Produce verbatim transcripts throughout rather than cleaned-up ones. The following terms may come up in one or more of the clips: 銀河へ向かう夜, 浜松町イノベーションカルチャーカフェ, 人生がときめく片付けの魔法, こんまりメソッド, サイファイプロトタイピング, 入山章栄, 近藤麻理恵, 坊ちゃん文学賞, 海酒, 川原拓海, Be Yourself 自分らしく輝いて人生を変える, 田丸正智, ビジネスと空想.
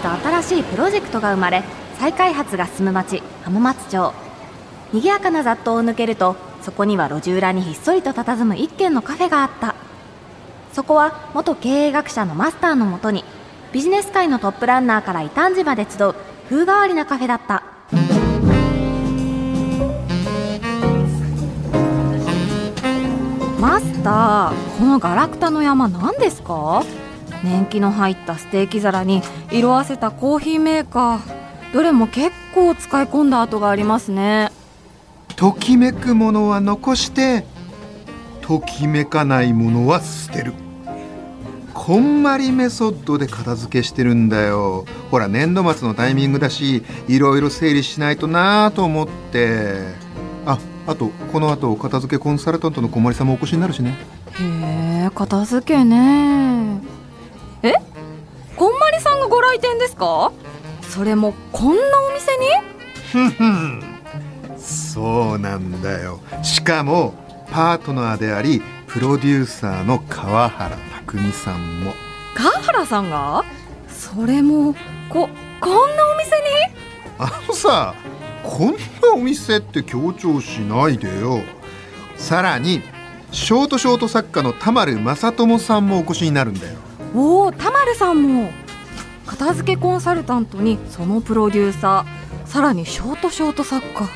と新しいプロジェクトが生まれ、再開発が進む町、浜松町。賑やかな雑踏を抜けると、そこには路地裏にひっそりと佇む一軒のカフェがあった。そこは元経営学者のマスターのもとに、ビジネス界のトップランナーから異端児まで集う風変わりなカフェだった。マスター、このガラクタの山何ですか？年季の入ったステーキ皿に色あせたコーヒーメーカー、どれも結構使い込んだ跡がありますね。ときめくものは残して、ときめかないものは捨てる。こんまりメソッドで片付けしてるんだよ。ほら、年度末のタイミングだし、いろいろ整理しないとなぁと思って。あ、あとこの後お片付けコンサルタントのこんまりさんもお越しになるしね。へえ、片付けね。え、こんまりさんがご来店ですか？それもこんなお店に？ふんふん、そうなんだよ。しかもパートナーでありプロデューサーの川原拓海さんも。川原さんが？それもここんなお店に？あのさ、こんなお店って強調しないでよ。さらにショートショート作家の田丸正智さんもお越しになるんだよ。おお、田丸さんも。片付けコンサルタントにそのプロデューサー、さらにショートショート作家、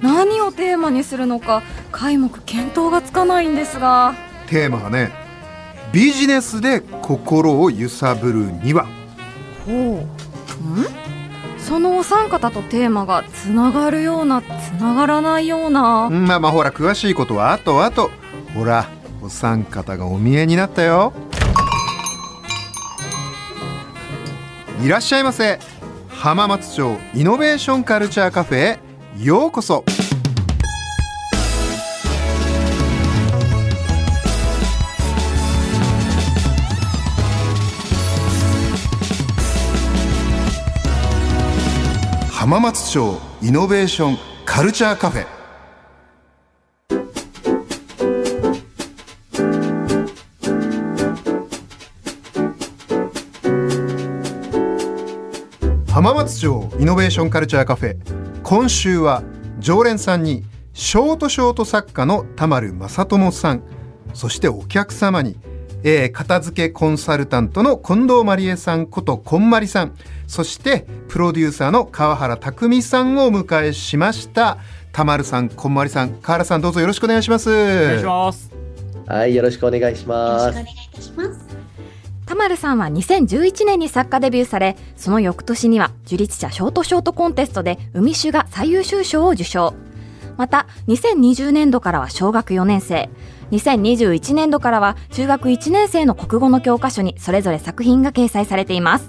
何をテーマにするのか皆目見当がつかないんですが。テーマはね、ビジネスで心を揺さぶるには。ほう、ん？そのお三方とテーマがつながるような、つながらないような。まあまあ、ほら詳しいことはあとあと。ほら、お三方がお見えになったよ。いらっしゃいませ。浜松町イノベーションカルチャーカフェへようこそ。浜松町イノベーションカルチャーカフェ。浜松町イノベーションカルチャーカフェ。今週は常連さんにショートショート作家の田丸正智さん、そしてお客様に、えー、片付けコンサルタントの近藤まりえさんことこんまりさん、そしてプロデューサーの川原拓海さんをお迎えしました。田丸さん、こんまりさん、川原さん、どうぞよろしくお願いします。お願いします。はい、よろしくお願いします。よろしくお願いいたします。田丸さんはにせんじゅういちねんに作家デビューされ、その翌年には樹立者ショートショートコンテストで海酒が最優秀賞を受賞。またにせんにじゅうねんどからは小学よねん生、にせんにじゅういちねんどからは中学いちねん生の国語の教科書にそれぞれ作品が掲載されています。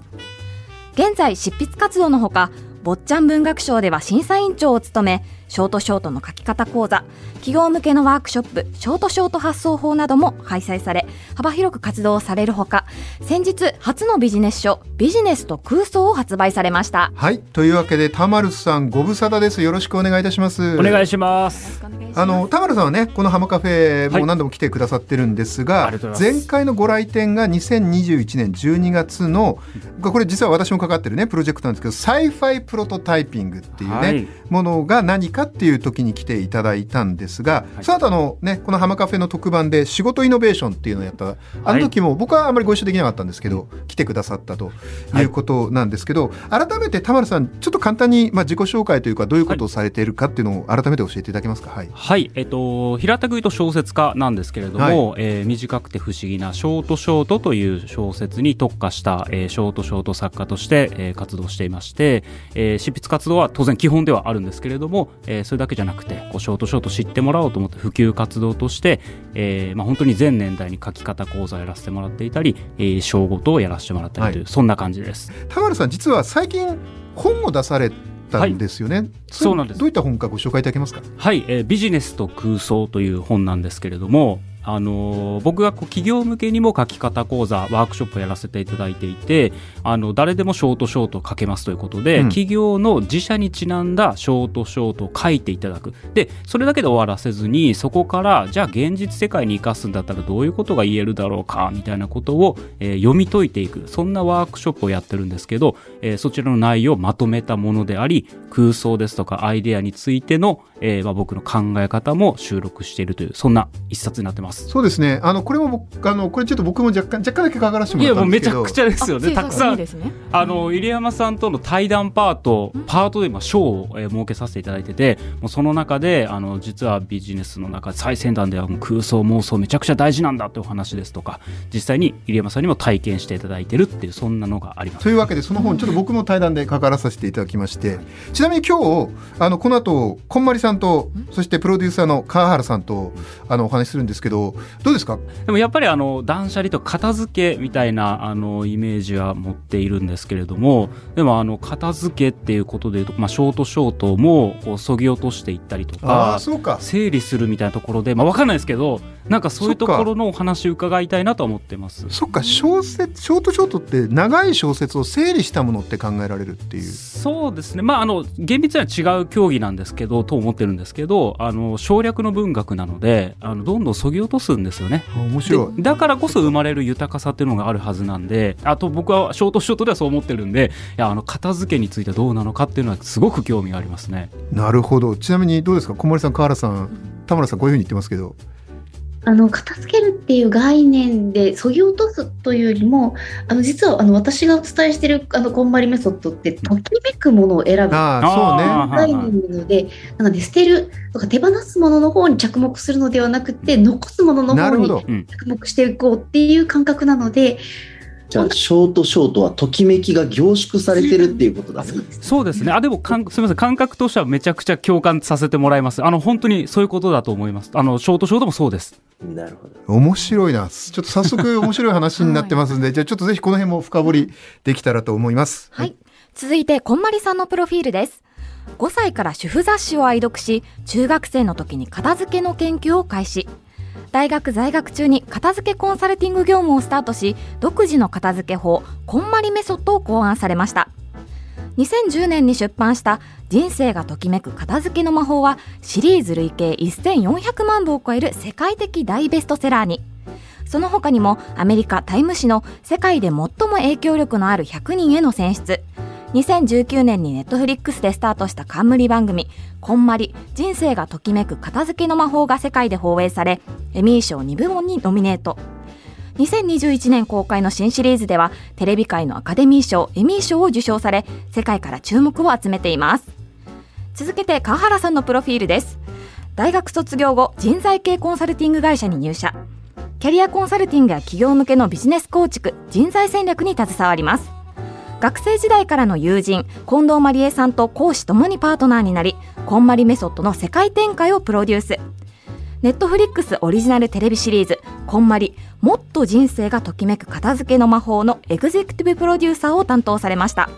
現在執筆活動のほか、坊ちゃん文学賞では審査委員長を務め、ショートショートの書き方講座、企業向けのワークショップ、ショートショート発想法なども開催され、幅広く活動されるほか、先日初のビジネス書、ビジネスと空想を発売されました。はい、というわけで田丸さん、ご無沙汰です。よろしくお願いいたします。お願いします。あの田丸さんはね、この浜カフェも何度も来てくださってるんですが、はい、前回のご来店がにせんにじゅういちねんじゅうにがつの、これ実は私も関わってるねプロジェクトなんですけど、サイファイプロトタイピングっていうね、はい、ものが何かっていう時に来ていただいたんですが、はい、その後のね、この浜カフェの特番で仕事イノベーションっていうのをやった、あの時も僕はあんまりご一緒できなかったんですけど、はい、来てくださったということなんですけど、はい、改めて田丸さん、ちょっと簡単に、まあ、自己紹介というか、どういうことをされているかっていうのを改めて教えていただけますか。はい、はい、えっと、平たく言うと小説家なんですけれども、はい、えー、短くて不思議なショートショートという小説に特化した、えー、ショートショート作家として、えー、活動していまして、えー、執筆活動は当然基本ではあるんですけれども、えー、それだけじゃなくて、こうショートショート知ってもらおうと思って普及活動として、えーまあ、本当に全年代に書き方講座をやらせてもらっていたり、えー、小ごとをやらせてもらったりという、はい、そんな感じです。田丸さん、実は最近本を出されたんですよね。はい、そうなんです。どういった本かご紹介いただけますか。はい、えー、ビジネスと空想という本なんですけれども、あの僕がこう企業向けにも書き方講座ワークショップをやらせていただいていて、あの誰でもショートショート書けますということで、うん、企業の自社にちなんだショートショートを書いていただく。でそれだけで終わらせずに、そこからじゃあ現実世界に生かすんだったらどういうことが言えるだろうかみたいなことを、えー、読み解いていく、そんなワークショップをやってるんですけど、えー、そちらの内容をまとめたものであり、空想ですとかアイデアについての、えーまあ、僕の考え方も収録しているという、そんな一冊になってます。そうですね、あのこれも僕あのこれちょっと僕も若干若干だけかがらせてもらったんですけど、いやもうめちゃくちゃですよね。たくさんいいですね。あの入山さんとの対談パートパートで今賞を設けさせていただいてて、もうその中であの実はビジネスの中で最先端ではもう空想妄想めちゃくちゃ大事なんだというお話ですとか、実際に入山さんにも体験していただいてるっていう、そんなのがあります。というわけでその本ちょっと僕も対談で関わらさせていただきまして、ちなみに今日あのこの後こんまりさんとそしてプロデューサーの川原さんとあのお話しするんですけど、どうですか？でもやっぱりあの断捨離と片付けみたいなあのイメージは持っているんですけれども、でもあの片付けっていうことでいうと、まあ、ショートショートもそぎ落としていったりとか、あ、そうか、整理するみたいなところで、まあ、分かんないですけど、なんかそういうところのお話を伺いたいなと思ってます。そっか、小説ショートショートって長い小説を整理したものって考えられるっていう。そうですね、まあ、あの厳密には違う競技なんですけどと思ってるんですけど、あの省略の文学なのであのどんどんそぎ落とすんですよね。面白い。だからこそ生まれる豊かさっていうのがあるはずなんで、あと僕はショートショートではそう思ってるんで、いやあの片付けについてどうなのかっていうのはすごく興味がありますね。なるほど。ちなみにどうですか、小森さん、川原さん、田村さん、こういうふうに言ってますけど、あの片付けるっていう概念で削ぎ落とすというよりも、あの実はあの私がお伝えしているあのこんまりメソッドってときめくものを選ぶ、うん、あそうね、概念なので、なので捨てるとか手放すものの方に着目するのではなくて、残すものの方に着目していこうっていう感覚なので、じゃあショートショートはときめきが凝縮されてるっていうことだね。そうですね。あでもかんすみません、感覚としてはめちゃくちゃ共感させてもらいます。あの本当にそういうことだと思います。あのショートショートもそうです。なるほど。面白いな。ちょっと早速面白い話になってますんで、はい、じゃあちょっとぜひこの辺も深掘りできたらと思います。はい、はい、続いてこんまりさんのプロフィールです。ごさいから主婦雑誌を愛読し、中学生の時に片付けの研究を開始。大学在学中に片付けコンサルティング業務をスタートし、独自の片付け法こんまりメソッドを考案されました。にせんじゅうねんに出版した人生がときめく片付けの魔法はシリーズ累計せんよんひゃくまんぶを超える世界的大ベストセラーに。その他にもアメリカタイム誌の世界で最も影響力のあるひゃくにんへの選出、にせんじゅうきゅうねんにネットフリックスでスタートした冠番組こんまり人生がときめく片付けの魔法が世界で放映され、エミー賞にぶもんにノミネート。にせんにじゅういちねん公開の新シリーズではテレビ界のアカデミー賞エミー賞を受賞され、世界から注目を集めています。続けて川原さんのプロフィールです。大学卒業後、人材系コンサルティング会社に入社。キャリアコンサルティングや企業向けのビジネス構築、人材戦略に携わります。学生時代からの友人近藤まりえさんと講師ともにパートナーになり、こんまりメソッドの世界展開をプロデュース。ネットフリックスオリジナルテレビシリーズこんまりもっと人生がときめく片付けの魔法のエグゼクティブプロデューサーを担当されました。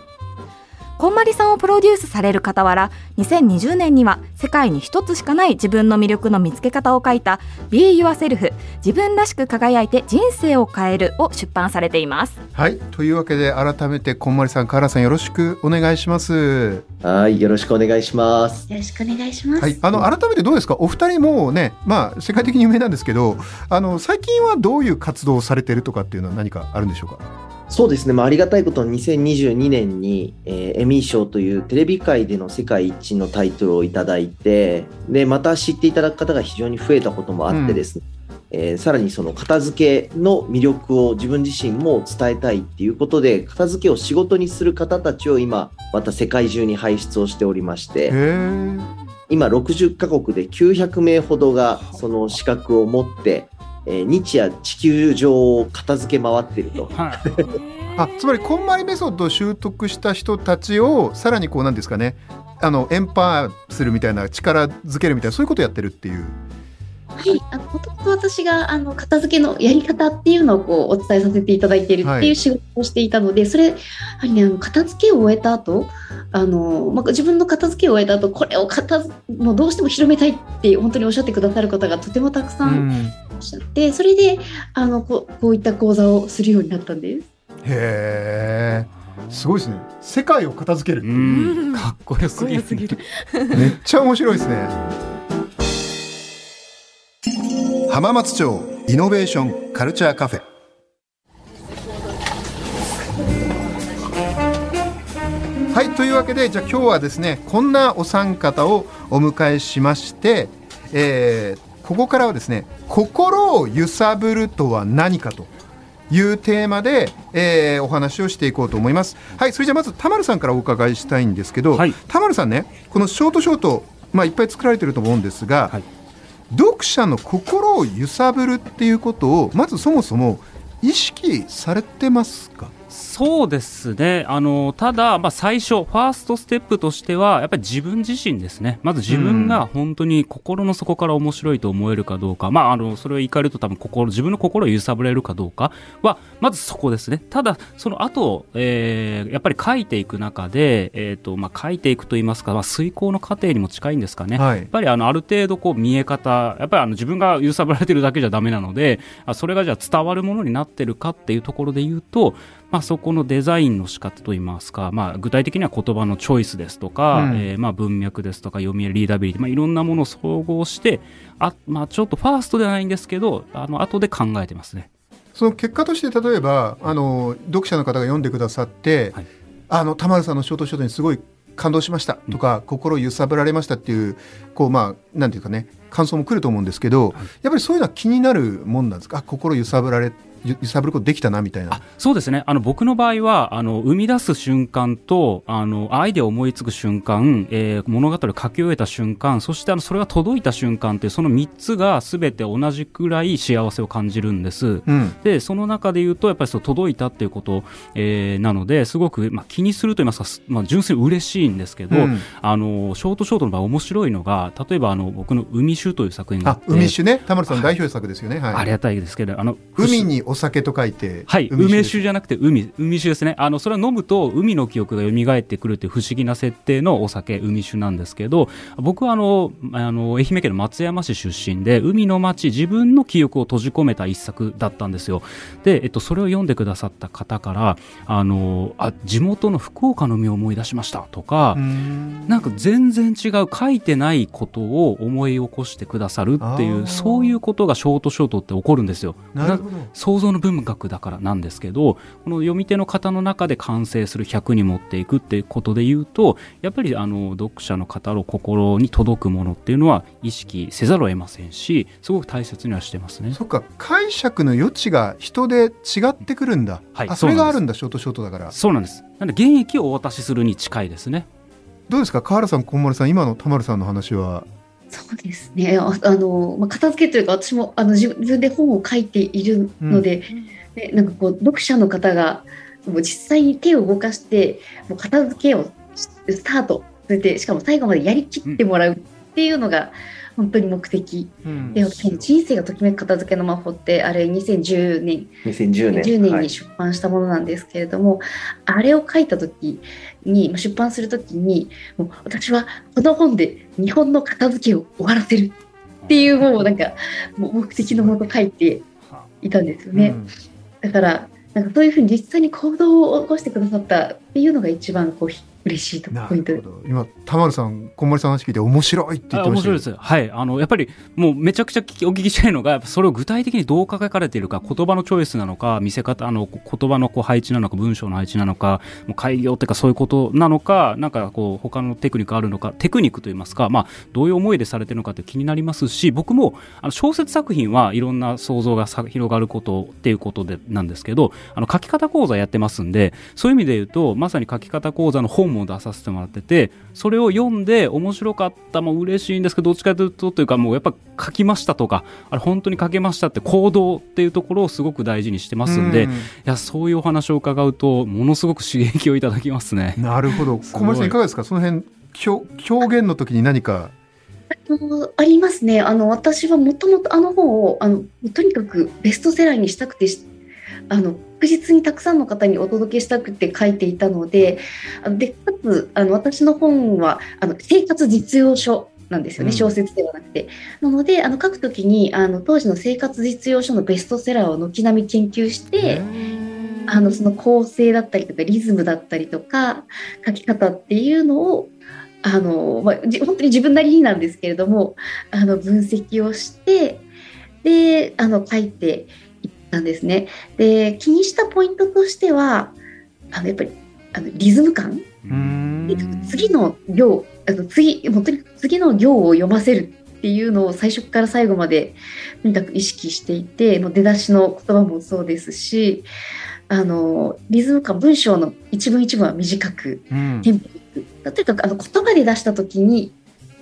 こんまりさんをプロデュースされる傍ら、にせんにじゅうねんには世界に一つしかない自分の魅力の見つけ方を書いた Be Yourself 自分らしく輝いて人生を変えるを出版されています。はい、というわけで改めてこんまりさん、川原さん、よろしくお願いします。はい、よろしくお願いします。よろしくお願いします。はい、あの改めてどうですか、お二人もね、まあ、世界的に有名なんですけど、あの最近はどういう活動をされているとかっていうのは何かあるんでしょうか？そうですね、まあ、ありがたいことににせんにじゅうにねんに、えー、エミー賞というテレビ界での世界一のタイトルをいただいて、でまた知っていただく方が非常に増えたこともあってですね、うん、えー、さらにその片付けの魅力を自分自身も伝えたいっていうことで、片付けを仕事にする方たちを今また世界中に輩出をしておりまして、今ろくじゅっかこくできゅうひゃくめいほどがその資格を持ってえー、日夜地球上を片付け回ってると、はい、あ、つまりこんまりメソッドを習得した人たちをさらにこうなんですかね、あのエンパワーするみたいな、力づけるみたいな、そういうことをやってるっていう。はい、あのもともと私があの片付けのやり方っていうのをこうお伝えさせていただいているっていう仕事をしていたので、はい、それやはりねあの片付けを終えた後あの、まあ、自分の片付けを終えた後これを片もうどうしても広めたいって本当におっしゃってくださる方がとてもたくさんおっしゃって、うん、それであの こ, こういった講座をするようになったんです。へーすごいですね。世界を片付ける、うん、かっこよすぎる、 すぎるめっちゃ面白いですね。浜松町イノベーションカルチャーカフェ。はいというわけでじゃあ今日はですねこんなお三方をお迎えしまして、えー、ここからはですね心を揺さぶるとは何かというテーマで、えー、お話をしていこうと思います。はいそれじゃあまず田丸さんからお伺いしたいんですけど、はい、田丸さんねこのショートショート、まあ、いっぱい作られてると思うんですが、はい、読者の心を揺さぶるっていうことをまずそもそも意識されてますか？そうですねあのただ、まあ、最初ファーストステップとしてはやっぱり自分自身ですね。まず自分が本当に心の底から面白いと思えるかどうか、うんまあ、あのそれを怒ると多分心自分の心を揺さぶれるかどうかはまずそこですね。ただその後、えー、やっぱり書いていく中で、えーとまあ、書いていくといいますか、まあ、遂行の過程にも近いんですかね、はい、やっぱり あのある程度こう見え方やっぱりあの自分が揺さぶられてるだけじゃダメなのでそれがじゃあ伝わるものになってるかっていうところで言うとまあ、そこのデザインの仕方といいますか、まあ、具体的には言葉のチョイスですとか、うんえー、まあ文脈ですとか読みやリーダビリティ、まあ、いろんなものを総合してあ、まあ、ちょっとファーストではないんですけどあの後で考えてますね。その結果として例えばあの読者の方が読んでくださって、はい、あの田丸さんのショートショートにすごい感動しましたとか、うん、心揺さぶられましたっていうこうまあなんていうかね感想も来ると思うんですけど、はい、やっぱりそういうのは気になるもんなんですか？心揺さぶられ揺さぶることできたなみたいな。あそうですねあの僕の場合はあの生み出す瞬間とあのアイデアを思いつく瞬間、えー、物語を書き終えた瞬間そしてあのそれが届いた瞬間ってそのみっつが全て同じくらい幸せを感じるんです、うん、でその中で言うとやっぱりそう届いたっていうこと、えー、なのですごく、まあ、気にすると言いますか、まあ、純粋に嬉しいんですけど、うん、あのショートショートの場合面白いのが例えばあの僕の海酒という作品があってあ海酒ね田丸さんの代表作ですよね、はいはい、ありがたいですけどあの海にお酒と書いて、はい、梅酒じゃなくて海、海酒ですね。あのそれを飲むと海の記憶が蘇ってくるという不思議な設定のお酒海酒なんですけど僕はあのあの愛媛県の松山市出身で海の町自分の記憶を閉じ込めた一作だったんですよ。で、えっと、それを読んでくださった方からあのあ地元の福岡の海を思い出しましたとかんなんか全然違う書いてないことを思い起こしてくださるっていうそういうことがショートショートって起こるんですよ。なるほど想像の文学だからなんですけどこの読み手の方の中で完成するひゃくに持っていくっていうことで言うとやっぱりあの読者の方の心に届くものっていうのは意識せざるを得ませんしすごく大切にはしてますね。そっか解釈の余地が人で違ってくるんだ、はい、あそれがあるんだショートショートだからそうなんです。なので原液をお渡しするに近いですね。どうですか川原さん小丸さん今の田丸さんの話は。そうですねあの、まあ、片付けというか私もあの自分で本を書いているので、うんね、なんかこう読者の方がもう実際に手を動かしてもう片付けをスタートそれでしかも最後までやりきってもらうっていうのが本当に目的、うん、で私人生がときめく片付けの魔法ってあれにせんじゅうねんにせんじゅうねん、にせんじゅうねんに出版したものなんですけれども、はい、あれを書いた時に出版する時にもう私はこの本で日本の片付けを終わらせるっていうもうなんか目的のものを書いていたんですよね、うん、だからなんかそういうふうに実際に行動を起こしてくださったっていうのが一番こう嬉しいとポイントです。今田丸さん小森さんの話聞いて面白いって言ってました。面白いです、はい、あのやっぱりもうめちゃくちゃお聞きしたいのがそれを具体的にどう書かれているか言葉のチョイスなのか見せ方あの言葉のこう配置なのか文章の配置なのかもう改行というかそういうことなのかなんかこう他のテクニックあるのかテクニックといいますか、まあ、どういう思いでされているのかって気になりますし僕もあの小説作品はいろんな想像が広がることっていうことでなんですけどあの書き方講座やってますんでそういう意味で言うとまさに書き方講座の本も出させてもらっててそれを読んで面白かったも嬉しいんですけどどっちかというとというかもうやっぱ書きましたとかあれ本当に書けましたって行動っていうところをすごく大事にしてますんで、うん、いやそういうお話を伺うとものすごく刺激をいただきますね。なるほど小森さんいかがですかその辺表現の時に何かありますね。あの私はもともとあの本をあのとにかくベストセラーにしたくて、あの確実にたくさんの方にお届けしたくて書いていたので、でかつあの私の本はあの生活実用書なんですよね、小説ではなくて。うん、なのであの書くときにあの当時の生活実用書のベストセラーを軒並み研究して、あのその構成だったりとかリズムだったりとか書き方っていうのをあの、まあ、じ本当に自分なりになんですけれどもあの分析をしてであの書いていったんですね。で気にしたポイントとしてはあのやっぱりあのリズム感、うーん、次の行あの次もうとにかく次の行を読ませるっていうのを最初から最後までとにかく意識していて、の出だしの言葉もそうですし、あのリズム感、文章の一文一文は短く、うん、テンポよく、とにかくあの言葉で出した時に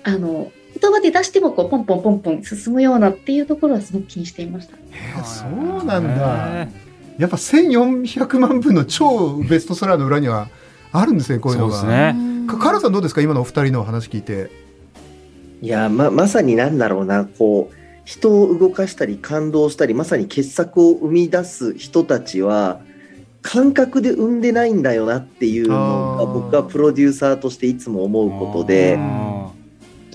あの言葉で出してもこうポンポンポンポン進むようなっていうところはすごく気にしていました。へえ、そうなんだ。やっぱせんよんひゃくまんぶの超ベストセラーの裏にはあるんですね、こういうのが。そうですね。カラさんどうですか、今のお二人の話聞いて。いや ま, まさに何だろうな、こう人を動かしたり感動したり、まさに傑作を生み出す人たちは感覚で生んでないんだよなっていうのが僕はプロデューサーとしていつも思うことで、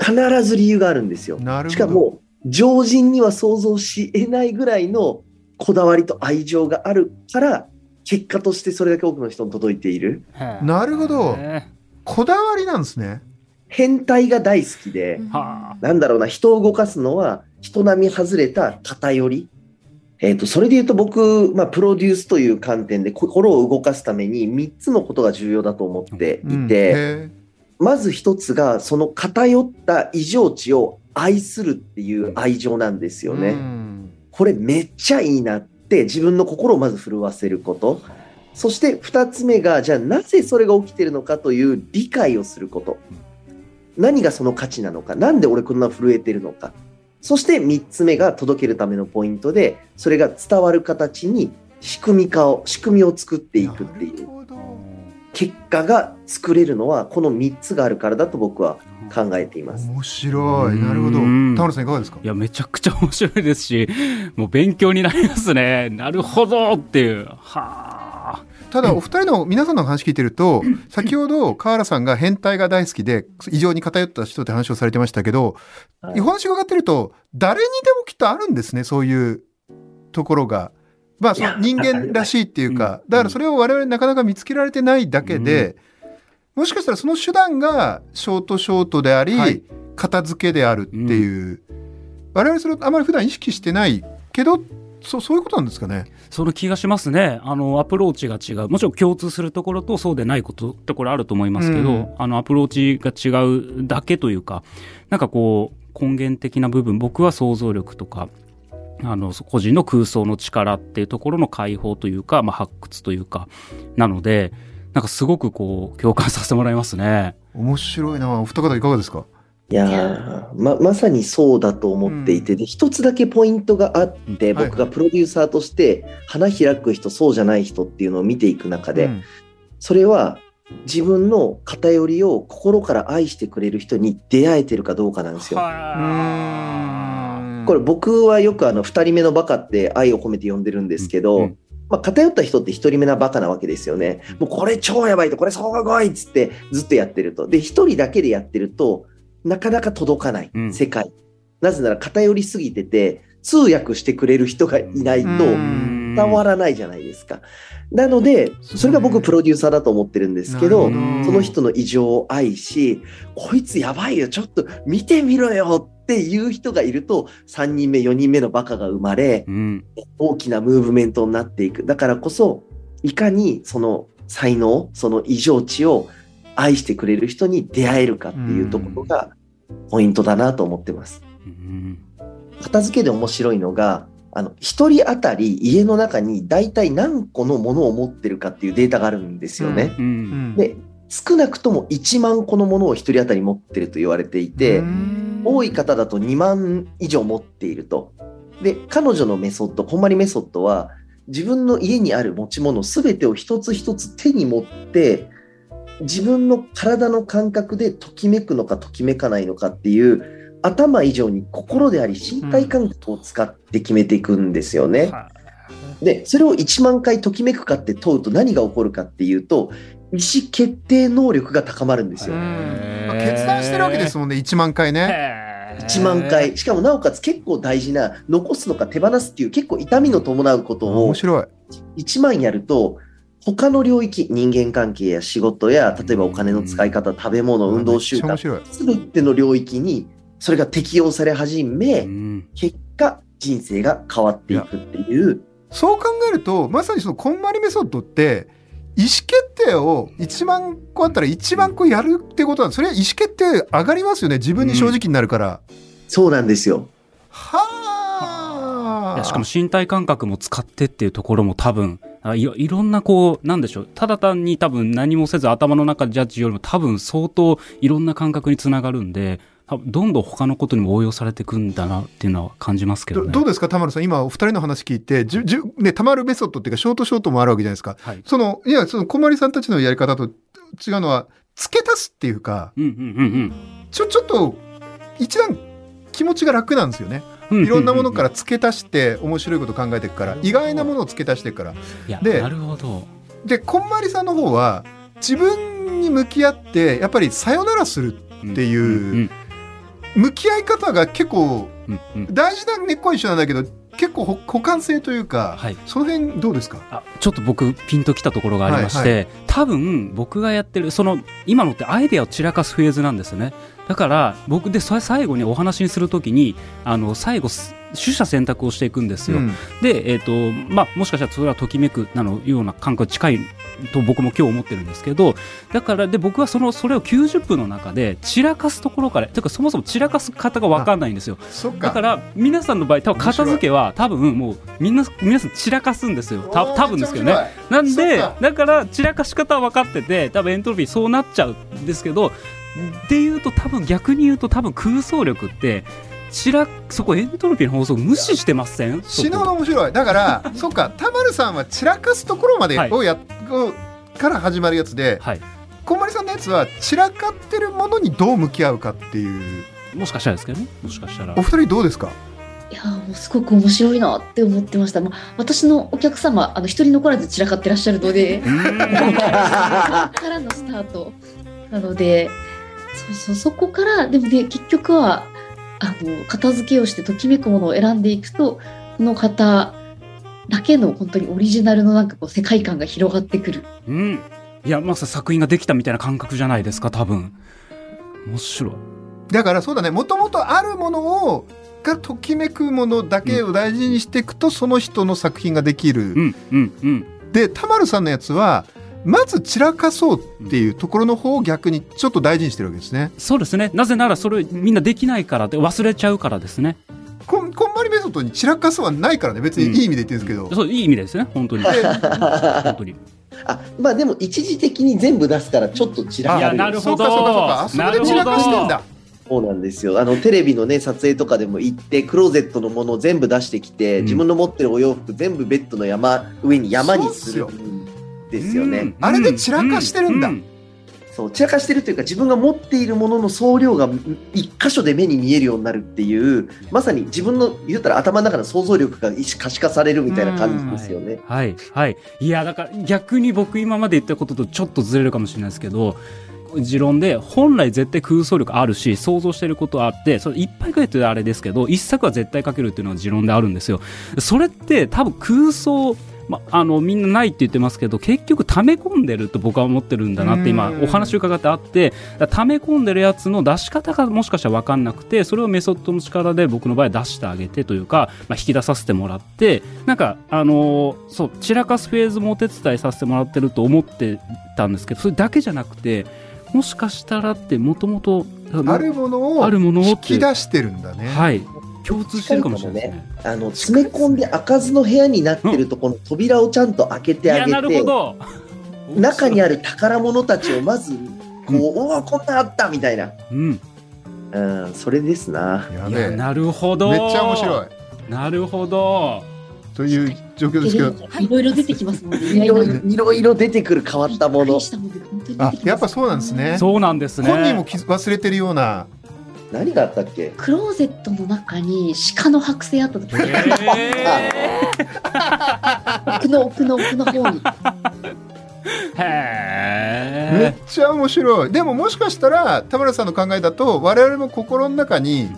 必ず理由があるんですよ。しかも常人には想像しえないぐらいのこだわりと愛情があるから結果としてそれだけ多くの人に届いている。なるほど、こだわりなんですね。変態が大好きで、なんだろうな、人を動かすのは人並み外れた偏り、えーと、それでいうと僕、まあ、プロデュースという観点で心を動かすためにみっつのことが重要だと思っていて、うん、まずひとつがその偏った異常値を愛するっていう愛情なんですよね、うん、これめっちゃいいなって自分の心をまず震わせること、そしてふたつめがじゃあなぜそれが起きてるのかという理解をすること、何がその価値なのか、なんで俺こんな震えてるのか、そしてみっつめが届けるためのポイントで、それが伝わる形に仕組み化を仕組みを作っていくっていう結果が作れるのはこのみっつがあるからだと僕は考えています。面白い。なるほど。田村さんいかがですか。いやめちゃくちゃ面白いですし、もう勉強になりますね。なるほどっていう。はあ。ただお二人の皆さんの話聞いてると、先ほど川原さんが変態が大好きで異常に偏った人って話をされてましたけど、お話伺ってると誰にでもきっとあるんですね、そういうところが。まあ、その人間らしいっていうか、だからそれを我々なかなか見つけられてないだけで、もしかしたらその手段がショートショートであり片付けであるっていう、我々それをあまり普段意識してないけど、そう、そういうことなんですかね。その気がしますね。あのアプローチが違う、もちろん共通するところとそうでないことところあると思いますけど、うん、あのアプローチが違うだけというか、なんかこう根源的な部分、僕は想像力とかあの個人の空想の力っていうところの解放というか、まあ、発掘というかなので、なんかすごくこう共感させてもらいますね。面白いな。お二方いかがですか。いや ま, まさにそうだと思っていて、で一つだけポイントがあって、僕がプロデューサーとして花開く人そうじゃない人っていうのを見ていく中で、それは自分の偏りを心から愛してくれる人に出会えてるかどうかなんですよ。これ僕はよくあのふたりめのバカって愛を込めて呼んでるんですけど、まあ、偏った人ってひとりめなバカなわけですよね。もうこれ超やばいと、これすごいっつってずっとやってると、でひとりだけでやってるとなかなか届かない世界、うん、なぜなら偏りすぎてて通訳してくれる人がいないと伝わらないじゃないですか。なのでそれが僕プロデューサーだと思ってるんですけど、その人の異常を愛し、こいつやばいよちょっと見てみろよっていう人がいるとさんにんめよにんめのバカが生まれ、うん、大きなムーブメントになっていく。だからこそいかにその才能、その異常値を愛してくれる人に出会えるかっていうところがポイントだなと思ってます。うん、片付けで面白いのが、あのひとり当たり家の中に大体何個のものを持ってるかっていうデータがあるんですよね。うんうん、で少なくともいちまんこのものをひとり当たり持ってると言われていて、うん、多い方だとにまんいじょう持っていると。で彼女のメソッド、こんまりメソッドは自分の家にある持ち物全てを一つ一つ手に持って自分の体の感覚でときめくのかときめかないのかっていう頭以上に心であり身体感覚を使って決めていくんですよね、うん、でそれをいちまん回ときめくかって問うと何が起こるかっていうと意思決定能力が高まるんですよ、まあ、決断してるわけですもんねいちまん回ねいちまん回しかもなおかつ結構大事な残すのか手放すっていう結構痛みの伴うことを面白いいちまんやると他の領域人間関係や仕事や例えばお金の使い方食べ物運動習慣全ての領域にそれが適用され始め結果人生が変わっていくっていうそう考えるとまさにそのこんまりメソッドって意思決定をいちまん個あったらいちまん個やるってことなんでそれは意思決定上がりますよね自分に正直になるから、うん、そうなんですよはあしかも身体感覚も使ってっていうところも多分い ろ, いろんなこうなんでしょうただ単に多分何もせず頭の中でジャッジよりも多分相当いろんな感覚につながるんで多分どんどん他のことにも応用されていくんだなっていうのは感じますけどね ど, どうですか田丸さん今お二人の話聞いてじゅじゅ、ね、田丸メソッドっていうかショートショートもあるわけじゃないですか、はい、そのいやそのこんまりさんたちのやり方と違うのは付け足すっていうか、うんうんうんうん、ち, ょちょっと一段気持ちが楽なんですよねいろんなものから付け足して面白いこと考えていくから意外なものを付け足していくからいやでなるほどでこんまりさんの方は自分に向き合ってやっぱりさよならするっていう、うんうんうん、向き合い方が結構、うんうん、大事な根っこは一緒なんだけど結構補完性というか、はい、その辺どうですかあちょっと僕ピンときたところがありまして、はいはい、多分僕がやってるその今のってアイデアを散らかすフェーズなんですよねだから僕でそれ最後にお話にするときにあの最後取捨選択をしていくんですよ、うん、で、えーとまあ、もしかしたらそれはときめくなのような感覚近いと僕も今日思ってるんですけどだからで僕はそのそれをきゅうじゅっぷんの中で散らかすところからてかそもそも散らかす方が分かんないんですよそっかだから皆さんの場合多分片付けは多分もうみんな皆さん散らかすんですよた多分ですけどねなんでだから散らかし方は分かってて多分エントロピーそうなっちゃうんですけどっていうと多分逆に言うと多分空想力ってちらそこエントロピーの法則無視してません死ぬほど面白いだからそっか田丸さんは散らかすところまでをや、はい、から始まるやつで、はい、こんまりさんのやつは散らかってるものにどう向き合うかっていうもしかしたらですけどねもしかしたらお二人どうですかいやもうすごく面白いなって思ってました、まあ、私のお客様あの一人残らず散らかってらっしゃるのでからのスタートなのでそうそうそこからでもね結局はあの片付けをしてときめくものを選んでいくとこの方だけの本当にオリジナルのなんかこう世界観が広がってくる、うん、いやまさ作品ができたみたいな感覚じゃないですか多分面白いだからそうだねもともとあるものをがときめくものだけを大事にしていくと、うん、その人の作品ができる、うんうんうん、で田丸さんのやつはまず散らかそうっていうところの方を逆にちょっと大事にしてるわけですね、うん、そうですねなぜならそれみんなできないからで忘れちゃうからですねこんまりメソッドに散らかすはないからね別にいい意味で言ってるんですけど、うん、そういい意味ですね本当に本当にあまあでも一時的に全部出すからちょっと散らかるなるほどそうかそうかそうかあそこで散らかしてんだそうなんですよあのテレビの、ね、撮影とかでも行ってクローゼットのものを全部出してきて、うん、自分の持ってるお洋服全部ベッドの山上に山にするですよねうん、あれで散らかしてるんだ、うんうん、そう散らかしてるというか自分が持っているものの総量が一箇所で目に見えるようになるっていうまさに自分の言ったら頭の中の想像力が可視化されるみたいな感じですよね、うん、はい、はい、いやだから逆に僕今まで言ったこととちょっとずれるかもしれないですけど持論で本来絶対空想力あるし想像してることあってそれいっぱい書いてるあれですけど一作は絶対書けるっていうのは持論であるんですよそれって多分空想ま、あのみんなないって言ってますけど結局溜め込んでると僕は思ってるんだなって今お話伺ってあって溜め込んでるやつの出し方がもしかしたら分かんなくてそれをメソッドの力で僕の場合出してあげてというか、まあ、引き出させてもらってなんかあのー、そう散らかすフェーズもお手伝いさせてもらってると思ってたんですけどそれだけじゃなくてもしかしたらってもともとあるものを引き出してるんだねはい共通してるかもしれないですね。あの詰め込んで開かずの部屋になってるところの扉をちゃんと開けてあげて、うん、いやなるほど中にある宝物たちをまずこう、うん、おーこんなあったみたいな、うん、うんそれですな。いやね、いやなるほどめっちゃ面白い。なるほどという状況ですけど、はい、いろいろ出てきますもんね。いろいろ、いろいろ出てくる変わったもの。あやっぱそうなんですね。そうなんですね。本人も忘れてるような。何があったっけ？クローゼットの中に鹿の剥製あった時に、奥の奥の奥の方に。へー、めっちゃ面白い。でももしかしたら田村さんの考えだと我々も心の中に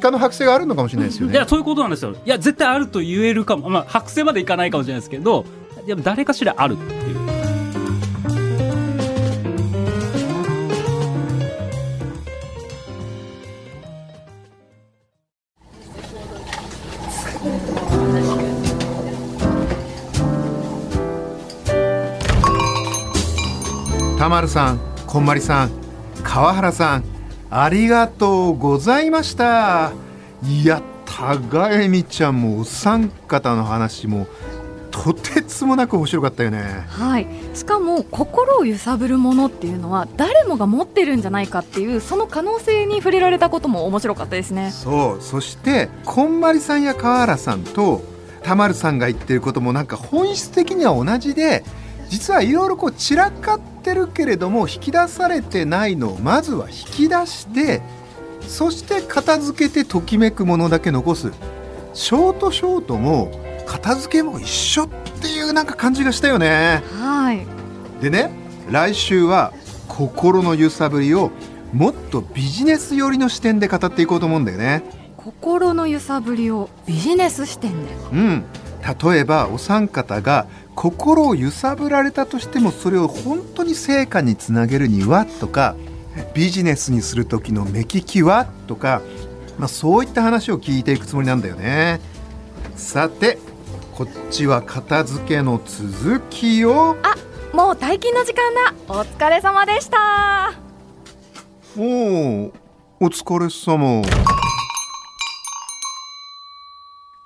鹿の剥製があるのかもしれないですよね。いや、そういうことなんですよ。いや、絶対あると言えるかも、まあ、剥製までいかないかもしれないですけど、でも誰かしらあるっていう。田丸さん、こんまりさん、川原さん、ありがとうございました。いや、高江美ちゃんもお三方の話もとてつもなく面白かったよね。はい、しかも心を揺さぶるものっていうのは誰もが持ってるんじゃないかっていう、その可能性に触れられたことも面白かったですね。そう、そしてこんまりさんや川原さんと田丸さんが言ってることもなんか本質的には同じで、実はいろいろこう散らかってるけれども引き出されてないのをまずは引き出して、そして片付けてときめくものだけ残す。ショートショートも片付けも一緒っていうなんか感じがしたよね。はい、でね、来週は心の揺さぶりをもっとビジネス寄りの視点で語っていこうと思うんだよね。心の揺さぶりをビジネス視点で、うん、例えばお三方が心を揺さぶられたとしてもそれを本当に成果につなげるにはとか、ビジネスにする時の目利きはとか、まあ、そういった話を聞いていくつもりなんだよね。さて、こっちは片付けの続きを。あ、もう退勤の時間だ。お疲れ様でした。おー、お疲れ様。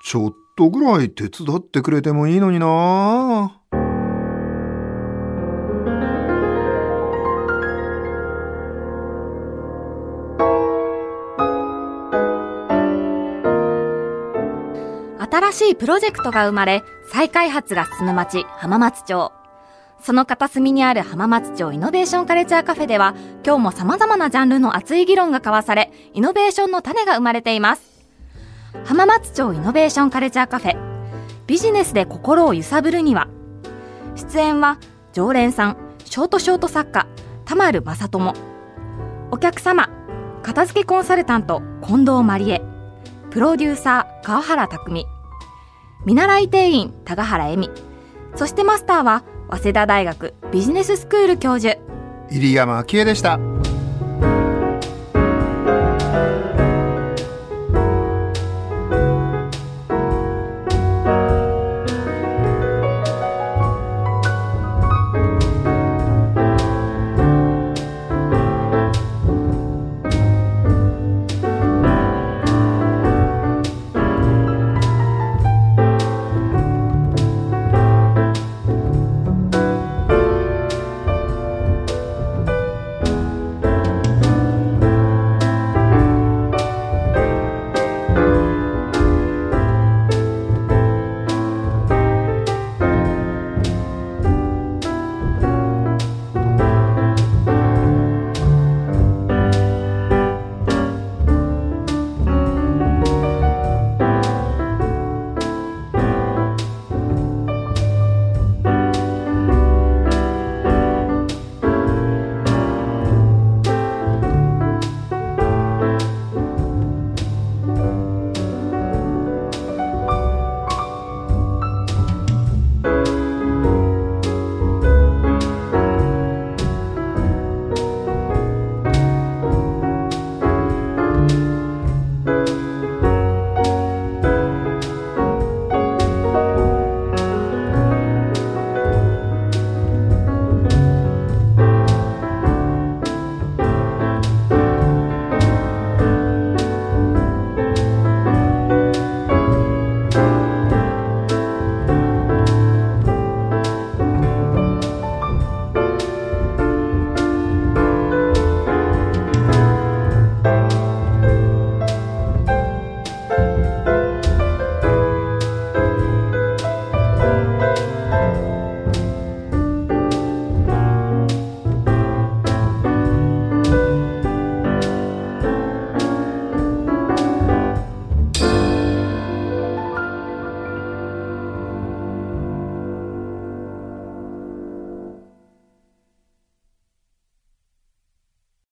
ちょっとちょっとぐらい手伝ってくれてもいいのにな。新しいプロジェクトが生まれ、再開発が進む町、浜松町。その片隅にある浜松町イノベーションカルチャーカフェでは、今日も様々なジャンルの熱い議論が交わされ、イノベーションの種が生まれています。浜松町イノベーションカルチャーカフェ、ビジネスで心を揺さぶるには。出演は常連さん、ショートショート作家田丸正智、お客様片付けコンサルタント近藤真理恵、プロデューサー川原拓海、見習い定員高原恵美、そしてマスターは早稲田大学ビジネススクール教授入山明恵でした。